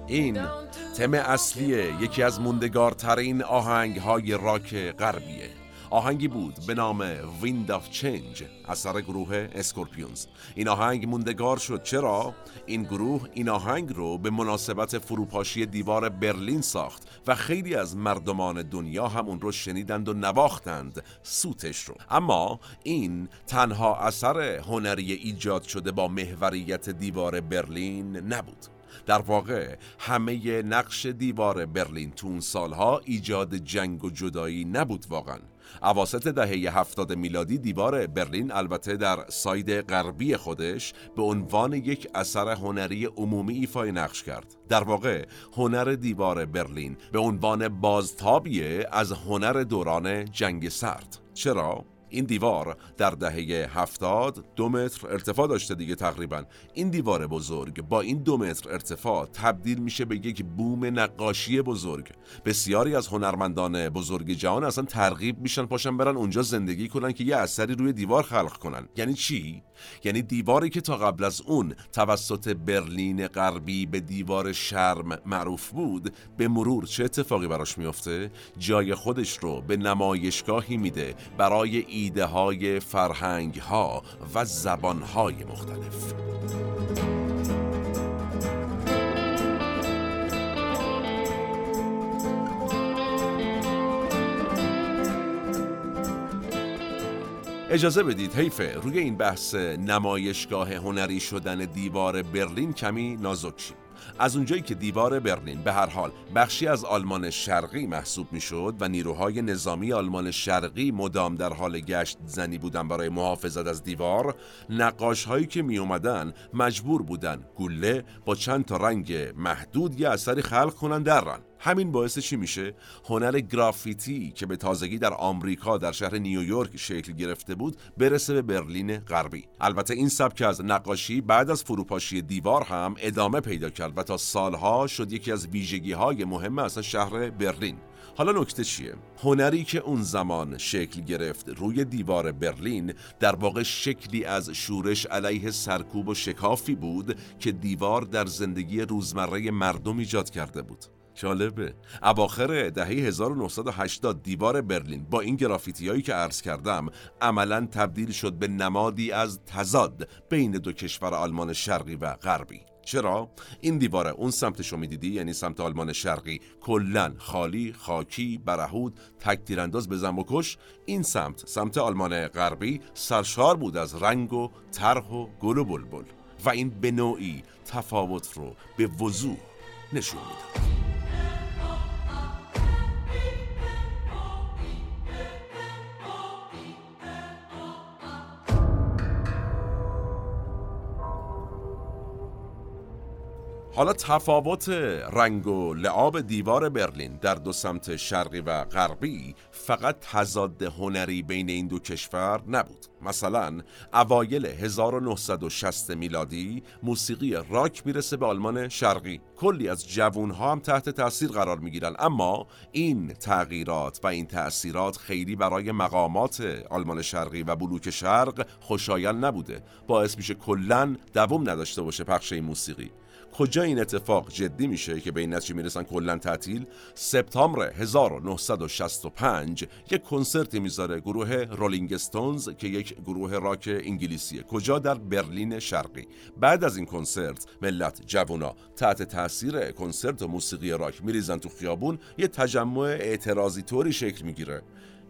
این تم اصلیه یکی از موندگارترین آهنگ‌های راک غربیه. آهنگی بود به نام Wind of Change اثر گروه اسکورپیونز. این آهنگ موندگار شد. چرا؟ این گروه این آهنگ رو به مناسبت فروپاشی دیوار برلین ساخت و خیلی از مردمان دنیا هم اون رو شنیدند و نواختند سوتش رو. اما این تنها اثر هنری ایجاد شده با محوریت دیوار برلین نبود. در واقع همه نقش دیوار برلین تو اون سالها ایجاد جنگ و جدایی نبود واقعا. اواسط دهه هفتاد میلادی دیوار برلین البته در ساید غربی خودش به عنوان یک اثر هنری عمومی ایفای نقش کرد. در واقع هنر دیوار برلین به عنوان بازتابیه از هنر دوران جنگ سرد. چرا؟ این دیوار در دهه هفتاد دو متر ارتفاع داشته دیگه تقریبا. این دیوار بزرگ با این دو متر ارتفاع تبدیل میشه به یک بوم نقاشی بزرگ. بسیاری از هنرمندان بزرگ جهان اصلا ترغیب میشن پاشن برن اونجا زندگی کنن که یه اثری روی دیوار خلق کنن. یعنی چی؟ یعنی دیواری که تا قبل از اون توسط برلین غربی به دیوار شرم معروف بود، به مرور چه اتفاقی براش میفته؟ جای خودش رو به نمایشگاهی میده برای ایده های فرهنگ ها و زبان های مختلف. اجازه بدید حیفه روی این بحث نمایشگاه هنری شدن دیوار برلین کمی نازک شیم. از اونجایی که دیوار برلین به هر حال بخشی از آلمان شرقی محسوب میشد و نیروهای نظامی آلمان شرقی مدام در حال گشت زنی بودن برای محافظت از دیوار، نقاش هایی که می اومدن مجبور بودن گله با چند تا رنگ محدود یه اثری خلق کنن درن. همین باعث چی میشه؟ هنر گرافیتی که به تازگی در آمریکا در شهر نیویورک شکل گرفته بود برسه به برلین غربی. البته این سبک از نقاشی بعد از فروپاشی دیوار هم ادامه پیدا کرد و تا سالها شد یکی از ویژگی‌های مهم اصلا شهر برلین. حالا نکته چیه؟ هنری که اون زمان شکل گرفت روی دیوار برلین در واقع شکلی از شورش علیه سرکوب و شکافی بود که دیوار در زندگی روزمره مردم ایجاد کرده بود. جالبه. اواخر دهه هزار و نهصد و هشتاد دیوار برلین با این گرافیتیایی که عرض کردم عملاً تبدیل شد به نمادی از تضاد بین دو کشور آلمان شرقی و غربی. چرا؟ این دیواره اون سمتشو میدیدی، یعنی سمت آلمان شرقی، کلن خالی، خاکی، برهود، تک تیرانداز بزن و کش. این سمت، سمت آلمان غربی، سرشار بود از رنگ و طرح و گل و بلبل و این به نوعی تفاوت رو به وضوح نشون میده. حالا تفاوت رنگ و لعاب دیوار برلین در دو سمت شرقی و غربی فقط تضاد هنری بین این دو کشور نبود. مثلا اوایل هزار و نهصد و شصت میلادی موسیقی راک میرسه به آلمان شرقی. کلی از جوانها هم تحت تاثیر قرار میگیرن، اما این تغییرات و این تأثیرات خیلی برای مقامات آلمان شرقی و بلوک شرق خوشایند نبوده. باعث میشه کلاً دوام نداشته باشه پخش این موسیقی. کجا این اتفاق جدی میشه که به این نتیجه میرسن کلاً تعطیل؟ سپتامبر هزار و نهصد و شصت و پنج یک کنسرتی میذاره گروه رولینگ استونز که یک گروه راک انگلیسیه. کجا؟ در برلین شرقی. بعد از این کنسرت ملت جوونا تحت تاثیر کنسرت و موسیقی راک میریزن تو خیابون، یه تجمع اعتراضی طوری شکل میگیره.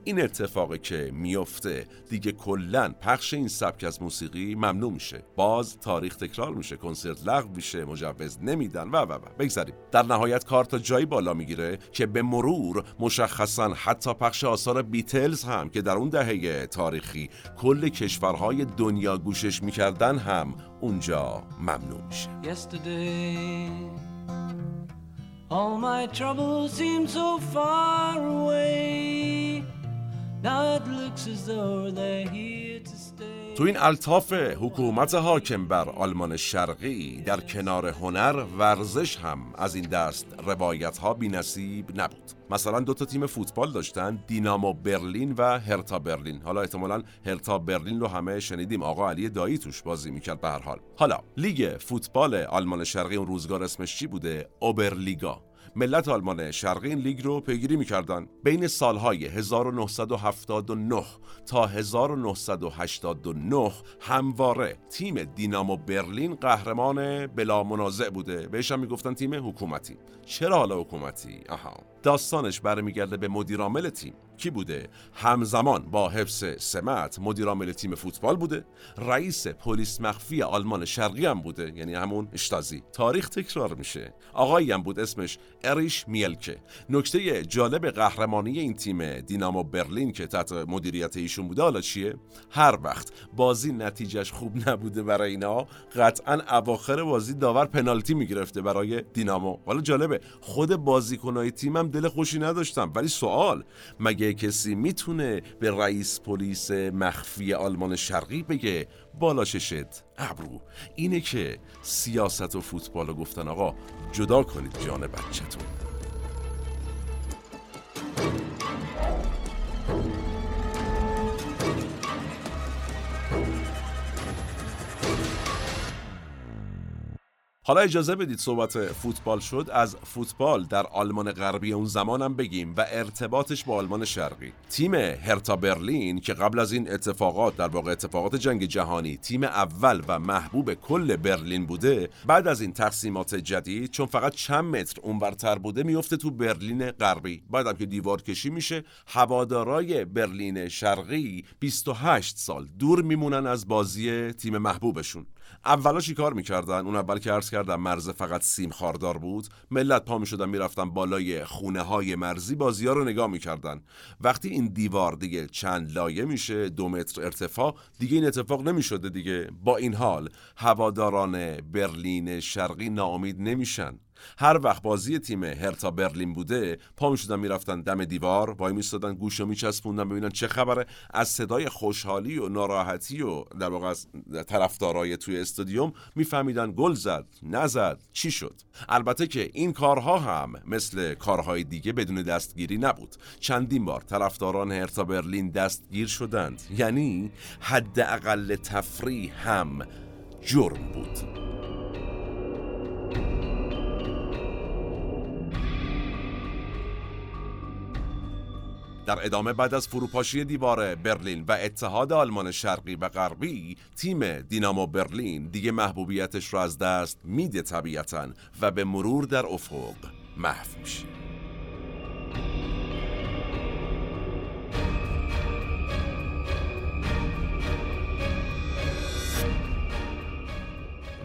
این اتفاقی که میفته دیگه کلن پخش این سبک از موسیقی ممنوع میشه. باز تاریخ تکرار میشه، کنسرت لغو میشه، مجوز نمیدن و و و بگذاریم. در نهایت کار تا جایی بالا میگیره که به مرور مشخصا حتی پخش آثار بیتلز هم که در اون دهه تاریخی کل کشورهای دنیا گوشش میکردن هم اونجا ممنوع میشه. All my troubles seem so far away. Now it looks as though they're here to stay. تو این الطاف حکومت حاکم بر آلمان شرقی در کنار هنر، ورزش هم از این دست روایت ها بی نصیب نبود. مثلا دو تا تیم فوتبال داشتن، دینامو برلین و هرتا برلین. حالا احتمالاً هرتا برلین رو همه شنیدیم، آقا علی دایی توش بازی میکرد. به هر حال حالا لیگ فوتبال آلمان شرقی اون روزگار اسمش چی بوده؟ اوبرلیگا. ملت آلمان شرقی این لیگ رو پیگیری می‌کردن. بین سالهای هزار و نهصد و هفتاد و نه تا هزار و نهصد و هشتاد و نه همواره تیم دینامو برلین قهرمان بلا منازع بوده. بهش هم میگفتن تیم حکومتی. چرا حالا حکومتی؟ آها، داستانش برمیگرده به مدیرعامل تیم کی بوده؟ همزمان با حفظ سمت مدیرعامل تیم فوتبال بوده، رئیس پلیس مخفی آلمان شرقی هم بوده، یعنی همون اشتازی. تاریخ تکرار میشه. آقایی هم بود اسمش اریش میلکه. نکته جالب قهرمانی این تیم دینامو برلین که تحت مدیریت ایشون بوده حالا چیه؟ هر وقت بازی نتیجهش خوب نبوده برای اینا، قطعاً اواخر بازی داور پنالتی میگرفته برای دینامو. حالا جالبه خود بازیکنای تیمم دل خوشی نداشتم، ولی سوال، مگه کسی میتونه به رئیس پلیس مخفی آلمان شرقی بگه بالا ششت ابرو؟ اینه که سیاست و فوتبالو گفتن آقا جدا کنید جان بچه‌تون. حالا اجازه بدید صحبت فوتبال شد، از فوتبال در آلمان غربی اون زمانم بگیم و ارتباطش با آلمان شرقی. تیم هرتا برلین که قبل از این اتفاقات، در واقع اتفاقات جنگ جهانی، تیم اول و محبوب کل برلین بوده، بعد از این تقسیمات جدید چون فقط چند متر اونورتر بوده میفته تو برلین غربی. بعدم که دیوار کشی میشه، هوادارای برلین شرقی بیست و هشت سال دور میمونن از بازی تیم محبوبشون. اولا چی کار میکردن؟ اون اول که عرض کردم مرز فقط سیم خاردار بود، ملت پا میشدن میرفتن بالای خونه های مرزی، بازی ها رو نگاه میکردن. وقتی این دیوار دیگه چند لایه میشه، دو متر ارتفاع، دیگه این اتفاق نمیشده دیگه. با این حال هواداران برلین شرقی ناامید نمیشن. هر وقت بازی تیم هرتا برلین بوده، پا میشدن میرفتن دم دیوار، وای میستادن، گوشو میچسبوندن ببینن چه خبره. از صدای خوشحالی و ناراحتی و در واقع از طرفدارای توی استادیوم میفهمیدن گل زد، نزد، چی شد. البته که این کارها هم مثل کارهای دیگه بدون دستگیری نبود. چندین بار طرفداران هرتا برلین دستگیر شدند، یعنی حداقل تفریح هم جرم بود. در ادامه بعد از فروپاشی دیوار برلین و اتحاد آلمان شرقی و غربی، تیم دینامو برلین دیگه محبوبیتش را از دست میده طبیعتاً و به مرور در افق محو میشه.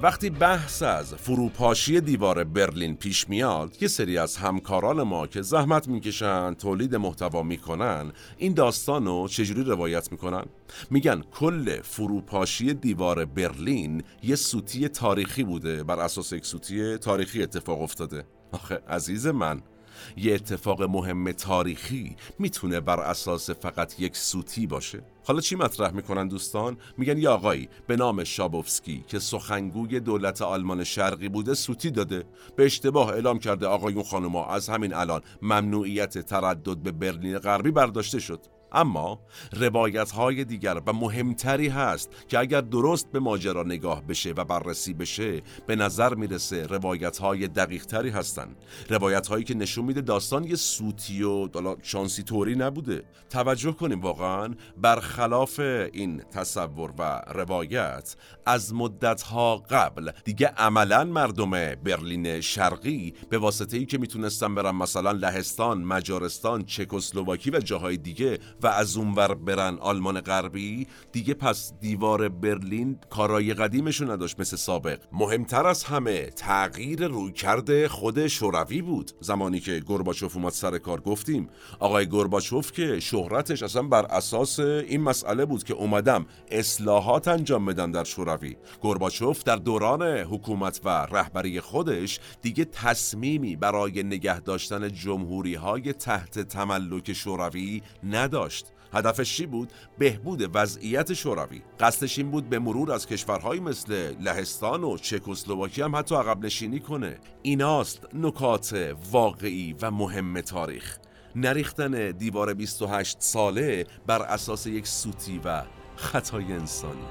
وقتی بحث از فروپاشی دیوار برلین پیش میاد، یه سری از همکاران ما که زحمت میکشن، تولید محتوا میکنن، این داستانو چجوری روایت میکنن؟ میگن کل فروپاشی دیوار برلین یه سوتی تاریخی بوده، بر اساس یک سوتی تاریخی اتفاق افتاده. آخه عزیز من، یه اتفاق مهم تاریخی میتونه بر اساس فقط یک سوتی باشه؟ حالا چی مطرح میکنن دوستان؟ میگن یه آقایی به نام شابوفسکی که سخنگوی دولت آلمان شرقی بوده سوتی داده، به اشتباه اعلام کرده آقایون خانوما از همین الان ممنوعیت تردد به برلین غربی برداشته شد. اما روایت‌های دیگر و مهمتری هست که اگر درست به ماجرا نگاه بشه و بررسی بشه، به نظر میرسه روایت‌های دقیق‌تری هستن. روایت‌هایی که نشون میده داستان یه سوتی و شانسی طوری نبوده. توجه کنیم، واقعاً برخلاف این تصور و روایت، از مدت‌ها قبل دیگه عملاً مردم برلین شرقی به واسطه ای که میتونستن برن مثلا لهستان، مجارستان، چکسلواکی و جاهای دیگه و از اونور برن آلمان غربی، دیگه پس دیوار برلین کارای قدیمشو نداشت مثل سابق. مهمتر از همه تغییر رویکرد خود شوروی بود. زمانی که گورباچف اومد سر کار، گفتیم آقای گورباچف که شهرتش اصلا بر اساس این مسئله بود که اومدم اصلاحات انجام بدن در شوروی. گورباچف در دوران حکومت و رهبری خودش دیگه تصمیمی برای نگه داشتن جمهوری‌های تحت تملک شوروی نداشت. هدفش چی بود؟ بهبود وضعیت شوروی. قصدش این بود به مرور از کشورهایی مثل لهستان و چکسلواکی هم حتی عقب نشینی کنه. ایناست نکات واقعی و مهم تاریخ. نریختن دیوار بیست و هشت ساله بر اساس یک سوتی و خطای انسانی.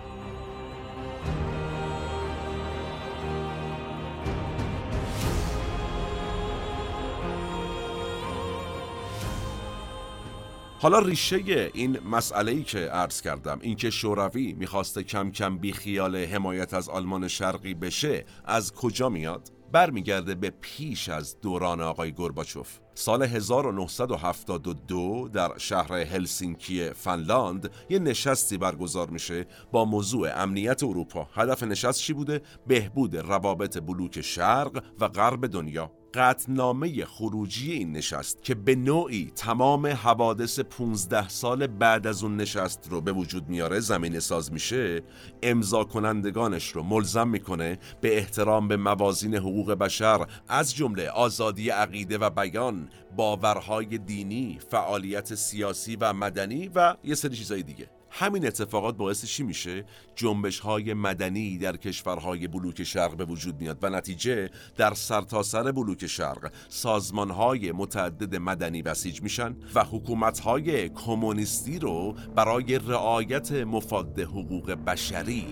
حالا ریشه این مسئله‌ای که عرض کردم، اینکه شوروی می‌خواسته کم کم بیخیال حمایت از آلمان شرقی بشه، از کجا میاد؟ برمیگرده به پیش از دوران آقای گورباچف. سال هزار و نهصد و هفتاد و دو در شهر هلسینکی فنلاند یه نشستی برگزار میشه با موضوع امنیت اروپا. هدف نشست چی بوده؟ بهبود روابط بلوک شرق و غرب دنیا. قطعنامه خروجی این نشست که به نوعی تمام حوادث پونزده سال بعد از اون نشست رو به وجود میاره، زمینه ساز میشه، امضا کنندگانش رو ملزم میکنه به احترام به موازین حقوق بشر، از جمله آزادی عقیده و بیان، باورهای دینی، فعالیت سیاسی و مدنی و یه سری چیزای دیگه. همین اتفاقات باعث چی میشه؟ جنبش‌های مدنی در کشورهای بلوک شرق به وجود میاد و نتیجه در سرتاسر بلوک شرق سازمان‌های متعدد مدنی بسیج میشن و حکومت‌های کمونیستی رو برای رعایت مفاد حقوق بشری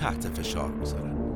تحت فشار میذارن.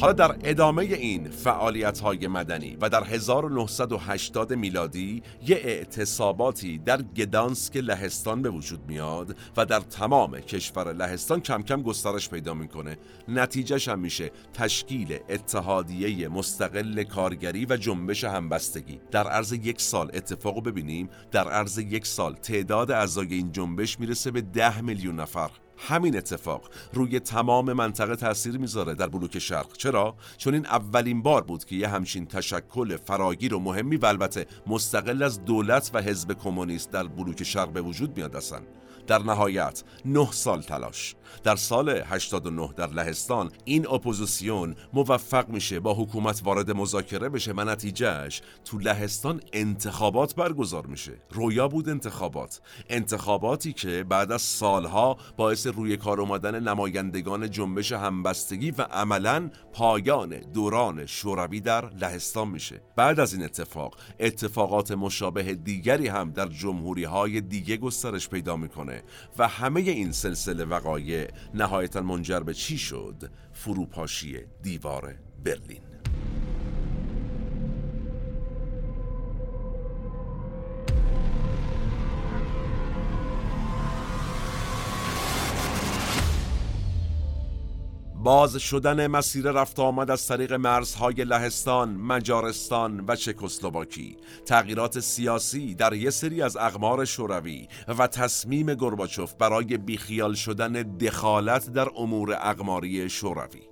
حالا در ادامه این فعالیت‌های مدنی و در هزار و نهصد و هشتاد میلادی یه اعتصاباتی در گدانسک لهستان به وجود میاد و در تمام کشور لهستان کم کم گسترش پیدا میکنه. نتیجهش هم میشه تشکیل اتحادیه مستقل کارگری و جنبش همبستگی. در عرض یک سال اتفاقو ببینیم، در عرض یک سال تعداد اعضای این جنبش میرسه به ده میلیون نفر. همین اتفاق روی تمام منطقه تأثیر میذاره در بلوک شرق. چرا؟ چون این اولین بار بود که یه همچین تشکل فراگیر و مهمی و البته مستقل از دولت و حزب کمونیست در بلوک شرق به وجود میاد. اصلا در نهایت نه سال تلاش، در سال هشتاد و نه در لهستان این اپوزیسیون موفق میشه با حکومت وارد مذاکره بشه و نتیجهش تو لهستان انتخابات برگزار میشه. رویا بود انتخابات، انتخاباتی که بعد از سالها باعث روی کار آمدن نمایندگان جنبش همبستگی و عملاً پایان دوران شوروی در لهستان میشه. بعد از این اتفاق اتفاقات مشابه دیگری هم در جمهوری‌های دیگه گسترش پیدا میکنه و همه این سلسله وقایع نهایتاً منجر به چی شد؟ فروپاشی دیوار برلین. باز شدن مسیر رفت آمد از طریق مرزهای لهستان، مجارستان و چکسلواکی، تغییرات سیاسی در یک سری از اقمار شوروی و تصمیم گورباچف برای بیخیال شدن دخالت در امور اقماری شوروی.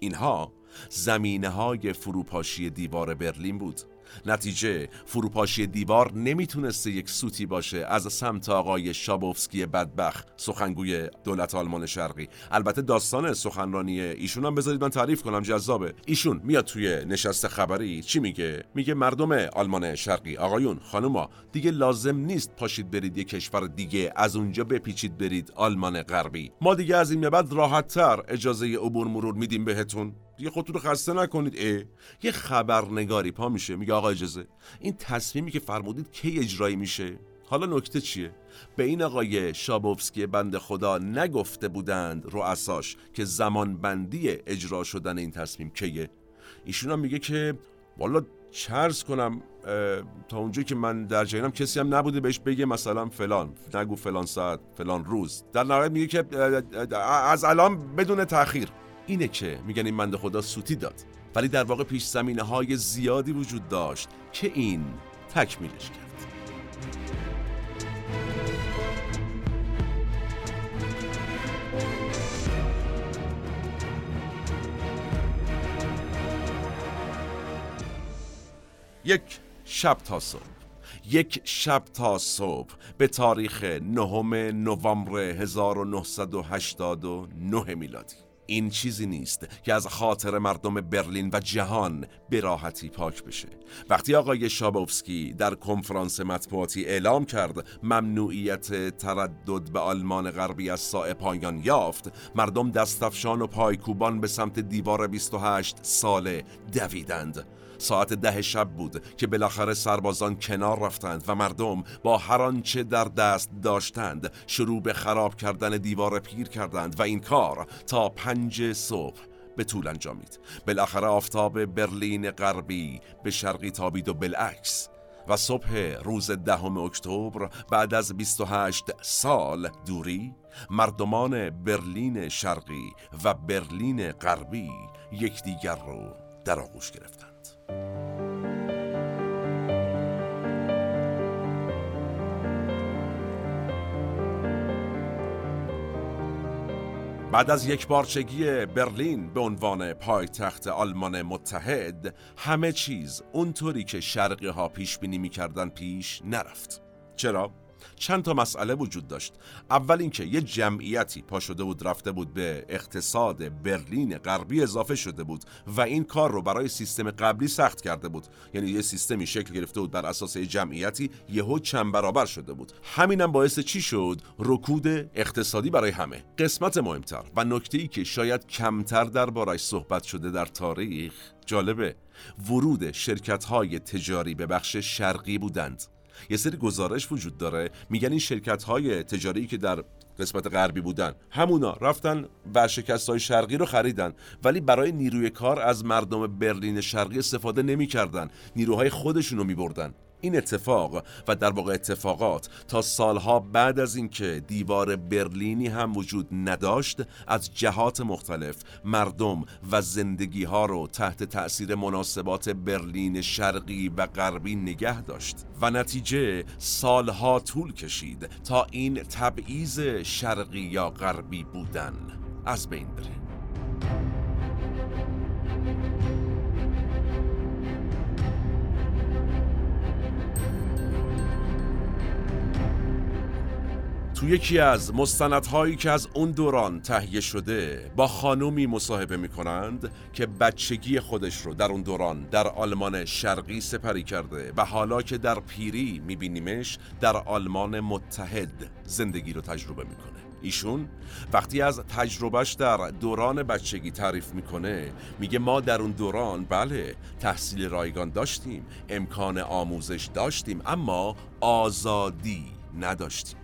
اینها زمینه‌های فروپاشی دیوار برلین بود. نتیجه فروپاشی دیوار نمیتونسته یک سوتی باشه از سمت آقای شابوفسکی بدبخت، سخنگوی دولت آلمان شرقی. البته داستان سخنرانی ایشون هم بذارید من تعریف کنم، جذابه. ایشون میاد توی نشست خبری چی میگه؟ میگه مردم آلمان شرقی، آقایون خانوما، دیگه لازم نیست پاشید برید یه کشور دیگه، از اونجا بپیچید برید آلمان غربی. ما دیگه از این به بعد راحت‌تر اجازه عبور مرور میدیم بهتون، دیگه خودتون رو خسته نکنید. اه. یه خبرنگاری پا میشه میگه آقا اجازه، این تصمیمی که فرمودید کی اجرایی میشه؟ حالا نکته چیه؟ به این آقای شابوفسکی بنده خدا نگفته بودند رؤساش که زمان بندی اجرا شدن این تصمیم کیه؟ ایشون هم میگه که والا چرز کنم، تا اونجایی که من در جایینم کسی هم نبوده بهش بگه مثلا فلان، نگو فلان ساعت، فلان روز. در نهایت میگه که از الان بدون تأخیر. اینه که میگن این بنده خدا سوتی داد، ولی در واقع پیش زمینه های زیادی وجود داشت که این تکمیلش کرد. یک شب تا صبح، یک شب تا صبح به تاریخ نهم نوامبر هزار و نهصد و هشتاد و نه میلادی این چیزی نیست که از خاطر مردم برلین و جهان به راحتی پاک بشه. وقتی آقای شابوفسکی در کنفرانس مطبوعاتی اعلام کرد ممنوعیت تردد به آلمان غربی از سایه پایان یافت، مردم دستفشان و پایکوبان به سمت دیوار بیست و هشت ساله دویدند. ساعت ده شب بود که بالاخره سربازان کنار رفتند و مردم با هر آنچه در دست داشتند شروع به خراب کردن دیوار پیر کردند و این کار تا پنج صبح به طول انجامید. بالاخره آفتاب برلین غربی به شرقی تابید و بالعکس و صبح روز دهم اکتبر بعد از بیست و هشت سال دوری، مردمان برلین شرقی و برلین غربی یکدیگر رو در آغوش گرفتند. بعد از یکپارچگی برلین به عنوان پایتخت آلمان متحد، همه چیز اونطوری که شرقی ها پیش بینی می‌کردن پیش نرفت. چرا؟ چند تا مسئله وجود داشت. اول اینکه یه جمعیتی پا شده بود رفته بود به اقتصاد برلین غربی اضافه شده بود و این کار رو برای سیستم قبلی سخت کرده بود. یعنی یه سیستمی شکل گرفته بود بر اساس یه جمعیتی، یهو چند برابر شده بود. همینم باعث چی شد؟ رکود اقتصادی برای همه. قسمت مهمتر و نکته‌ای که شاید کمتر درباره‌اش صحبت شده در تاریخ، جالبه، ورود شرکت‌های تجاری به بخش شرقی بودند. یه سری گزارش وجود داره میگن این شرکت‌های تجاری که در قسمت غربی بودن همونا رفتن ورشکست‌های شرقی رو خریدن، ولی برای نیروی کار از مردم برلین شرقی استفاده نمی‌کردن، نیروهای خودشون رو می‌بردن. این اتفاق و در واقع اتفاقات تا سالها بعد از اینکه دیوار برلینی هم وجود نداشت، از جهات مختلف مردم و زندگی‌ها رو تحت تأثیر مناسبات برلین شرقی و غربی نگه داشت و نتیجه سالها طول کشید تا این تبعیض شرقی یا غربی بودن از بین بره. تو یکی از مستندهایی که از اون دوران تهیه شده با خانومی مصاحبه می‌کنند که بچگی خودش رو در اون دوران در آلمان شرقی سپری کرده و حالا که در پیری می‌بینیمش در آلمان متحد زندگی رو تجربه می‌کنه. ایشون وقتی از تجربهش در دوران بچگی تعریف میکنه میگه ما در اون دوران بله تحصیل رایگان داشتیم، امکان آموزش داشتیم، اما آزادی نداشتیم.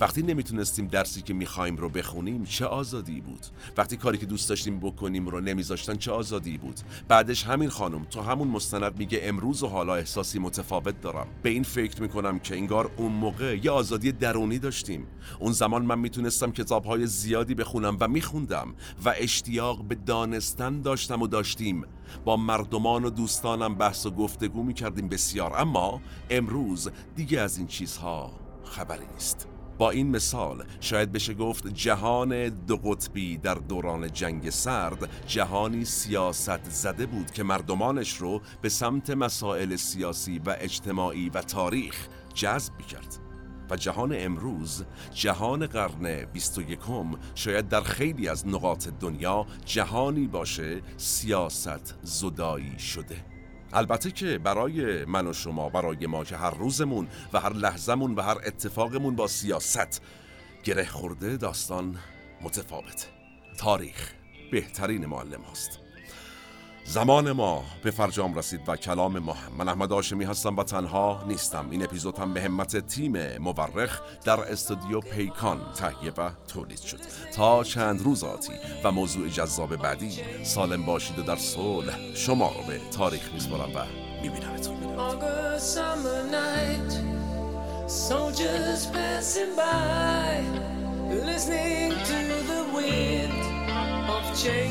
وقتی نمیتونستیم درسی که میخوایم رو بخونیم چه آزادی بود؟ وقتی کاری که دوست داشتیم بکنیم رو نمیذاشتن چه آزادی بود؟ بعدش همین خانم تو همون مستند میگه امروز و حالا احساسی متفاوت دارم، به این فکر میکنم که انگار اون موقع یه آزادی درونی داشتیم. اون زمان من میتونستم کتابهای زیادی بخونم و میخوندم و اشتیاق به دانستن داشتم و داشتیم، با مردمان و دوستانم بحث و گفتگو میکردیم بسیار، اما امروز دیگه از این چیزها خبری نیست. با این مثال شاید بشه گفت جهان دو قطبی در دوران جنگ سرد جهانی سیاست زده بود که مردمانش رو به سمت مسائل سیاسی و اجتماعی و تاریخ جذب می‌کرد و جهان امروز، جهان قرن بیست و یکم، شاید در خیلی از نقاط دنیا جهانی باشه سیاست زدایی شده. البته که برای من و شما، برای ما که هر روزمون و هر لحظمون و هر اتفاقمون با سیاست گره خورده، داستان متفاوته. تاریخ بهترین معلم هاست. زمان ما به فرجام رسید و کلام ما. من احمد هاشمی هستم و تنها نیستم. این اپیزود هم به همت تیم مورخ در استودیو پیکان تهیه و تولید شد. تا چند روز آتی و موضوع جذاب بعدی، سالم باشید و در صلح شما رو به تاریخ می‌سپارم و می‌بینمتون. Children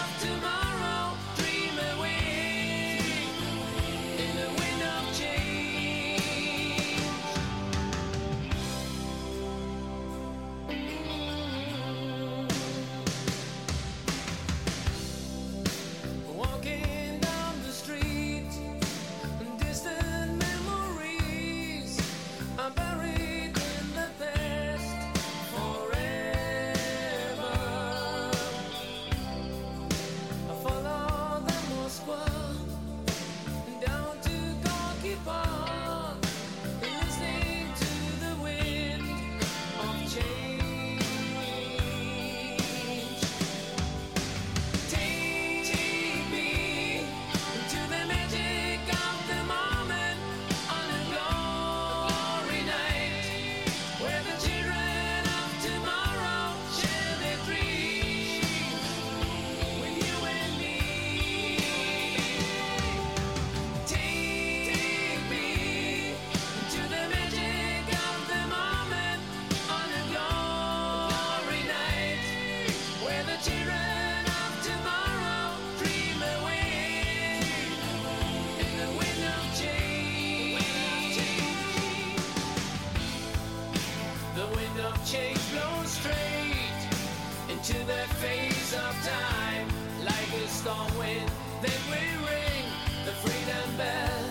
of tomorrow The wind of change blows straight into that phase of time. Like a storm wind, then we ring the freedom bell.